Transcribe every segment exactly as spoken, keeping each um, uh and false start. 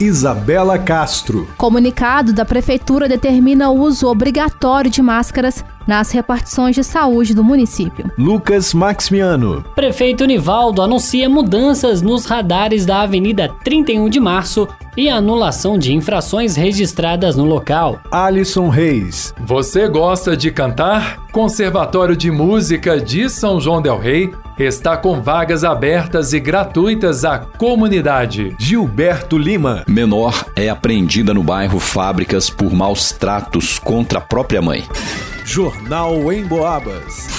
Isabela Castro. Comunicado da Prefeitura determina o uso obrigatório de máscaras nas repartições de saúde do município. Lucas Maximiano. Prefeito Nivaldo anuncia mudanças nos radares da Avenida trinta e um de março e anulação de infrações registradas no local. Alisson Reis. Você gosta de cantar? Conservatório de Música de São João del Rei está com vagas abertas e gratuitas à comunidade. Gilberto Lima. Menor é apreendida no bairro Fábricas por maus tratos contra a própria mãe. Jornal Emboabas.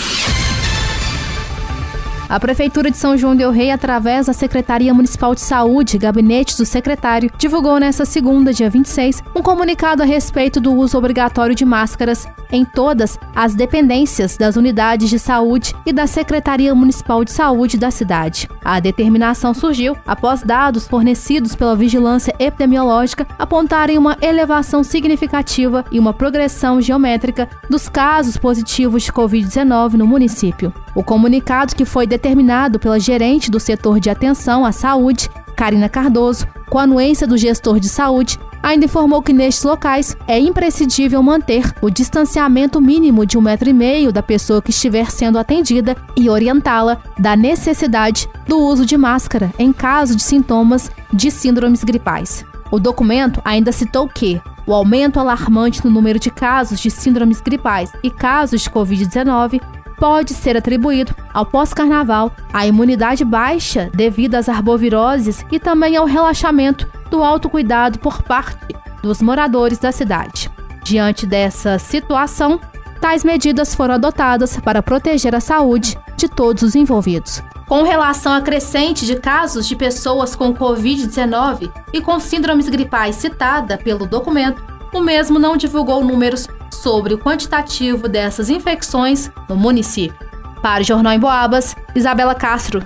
A Prefeitura de São João del Rei, através da Secretaria Municipal de Saúde e Gabinete do Secretário, divulgou nesta segunda, dia vinte e seis, um comunicado a respeito do uso obrigatório de máscaras em todas as dependências das unidades de saúde e da Secretaria Municipal de Saúde da cidade. A determinação surgiu após dados fornecidos pela Vigilância Epidemiológica apontarem uma elevação significativa e uma progressão geométrica dos casos positivos de covid dezenove no município. O comunicado, que foi determinado pela gerente do setor de atenção à saúde, Karina Cardoso, com a anuência do gestor de saúde, ainda informou que nestes locais é imprescindível manter o distanciamento mínimo de um metro e meio da pessoa que estiver sendo atendida e orientá-la da necessidade do uso de máscara em caso de sintomas de síndromes gripais. O documento ainda citou que o aumento alarmante no número de casos de síndromes gripais e casos de covid dezenove pode ser atribuído ao pós-carnaval, à imunidade baixa devido às arboviroses e também ao relaxamento do autocuidado por parte dos moradores da cidade. Diante dessa situação, tais medidas foram adotadas para proteger a saúde de todos os envolvidos. Com relação à crescente de casos de pessoas com covid dezenove e com síndromes gripais citada pelo documento, o mesmo não divulgou números sobre o quantitativo dessas infecções no município. Para o Jornal Emboabas, Isabela Castro.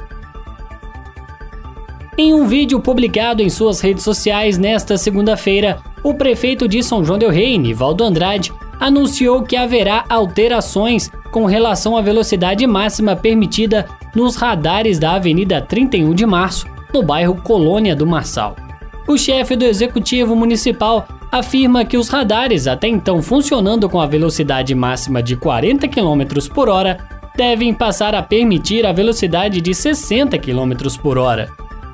Em um vídeo publicado em suas redes sociais nesta segunda-feira, o prefeito de São João del Rei, Nivaldo Andrade, anunciou que haverá alterações com relação à velocidade máxima permitida nos radares da Avenida trinta e um de março, no bairro Colônia do Marçal. O chefe do Executivo Municipal afirma que os radares, até então funcionando com a velocidade máxima de quarenta quilômetros por hora, devem passar a permitir a velocidade de sessenta quilômetros por hora.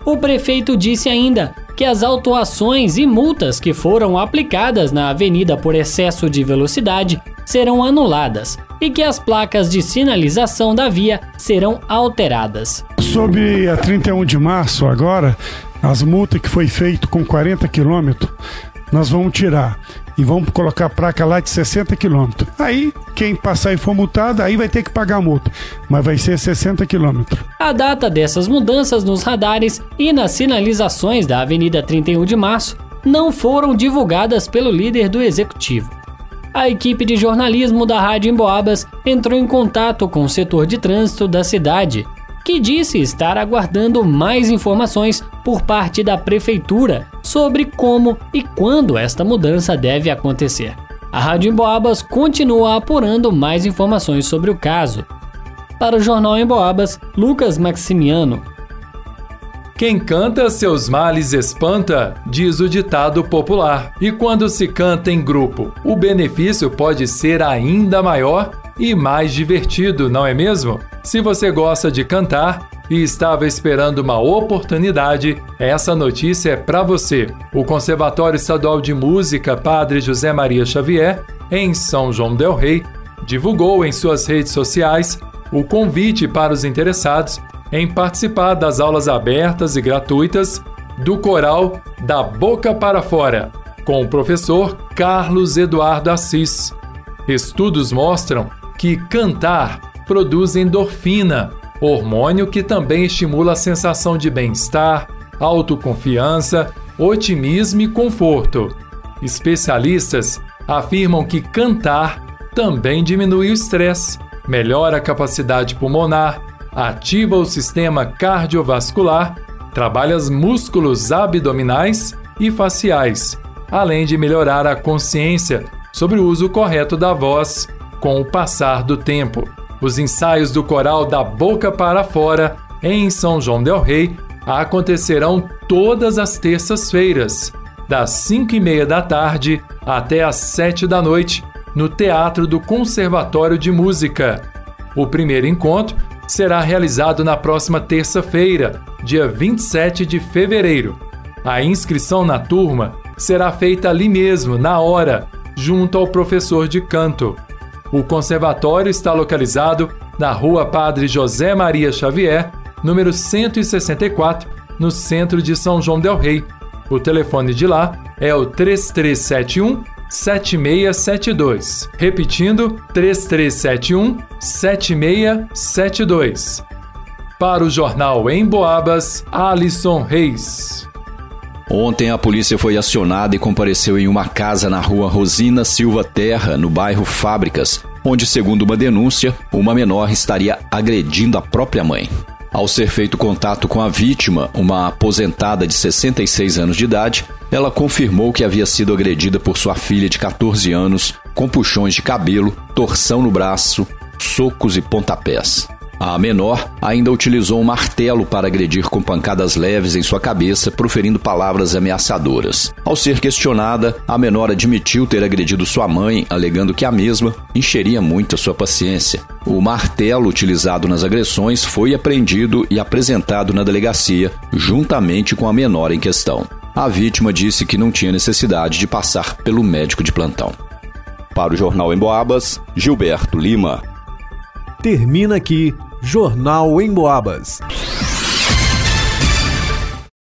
O prefeito disse ainda que as autuações e multas que foram aplicadas na avenida por excesso de velocidade serão anuladas e que as placas de sinalização da via serão alteradas. Sobre a trinta e um de março agora, as multas que foi feito com quarenta quilômetros, nós vamos tirar e vamos colocar a placa lá de sessenta quilômetros. Aí, quem passar e for multado, aí vai ter que pagar a multa, mas vai ser sessenta quilômetros. A data dessas mudanças nos radares e nas sinalizações da Avenida trinta e um de março não foram divulgadas pelo líder do executivo. A equipe de jornalismo da Rádio Emboabas entrou em contato com o setor de trânsito da cidade, que disse estar aguardando mais informações por parte da Prefeitura sobre como e quando esta mudança deve acontecer. A Rádio Emboabas continua apurando mais informações sobre o caso. Para o Jornal Emboabas, Lucas Maximiano. Quem canta seus males espanta, diz o ditado popular. E quando se canta em grupo, o benefício pode ser ainda maior e mais divertido, não é mesmo? Se você gosta de cantar e estava esperando uma oportunidade, essa notícia é para você. O Conservatório Estadual de Música Padre José Maria Xavier, em São João del Rei, divulgou em suas redes sociais o convite para os interessados em participar das aulas abertas e gratuitas do Coral da Boca para Fora, com o professor Carlos Eduardo Assis. Estudos mostram que cantar produz endorfina, hormônio que também estimula a sensação de bem-estar, autoconfiança, otimismo e conforto. Especialistas afirmam que cantar também diminui o estresse, melhora a capacidade pulmonar, ativa o sistema cardiovascular, trabalha os músculos abdominais e faciais, além de melhorar a consciência sobre o uso correto da voz com o passar do tempo. Os ensaios do Coral da Boca para Fora, em São João del Rei, acontecerão todas as terças-feiras, das cinco e meia da tarde até às sete da noite, no Teatro do Conservatório de Música. O primeiro encontro será realizado na próxima terça-feira, dia vinte e sete de fevereiro. A inscrição na turma será feita ali mesmo, na hora, junto ao professor de canto. O conservatório está localizado na Rua Padre José Maria Xavier, número cento e sessenta e quatro, no centro de São João del Rei. O telefone de lá é o três três sete um, sete seis sete dois. Repetindo, três três sete um, sete seis sete dois. Para o Jornal Emboabas, Alisson Reis. Ontem a polícia foi acionada e compareceu em uma casa na rua Rosina Silva Terra, no bairro Fábricas, onde, segundo uma denúncia, uma menor estaria agredindo a própria mãe. Ao ser feito contato com a vítima, uma aposentada de sessenta e seis anos de idade, ela confirmou que havia sido agredida por sua filha de catorze anos, com puxões de cabelo, torção no braço, socos e pontapés. A menor ainda utilizou um martelo para agredir com pancadas leves em sua cabeça, proferindo palavras ameaçadoras. Ao ser questionada, a menor admitiu ter agredido sua mãe, alegando que a mesma encheria muito a sua paciência. O martelo utilizado nas agressões foi apreendido e apresentado na delegacia, juntamente com a menor em questão. A vítima disse que não tinha necessidade de passar pelo médico de plantão. Para o Jornal Emboabas, Gilberto Lima. Termina aqui Jornal Emboabas.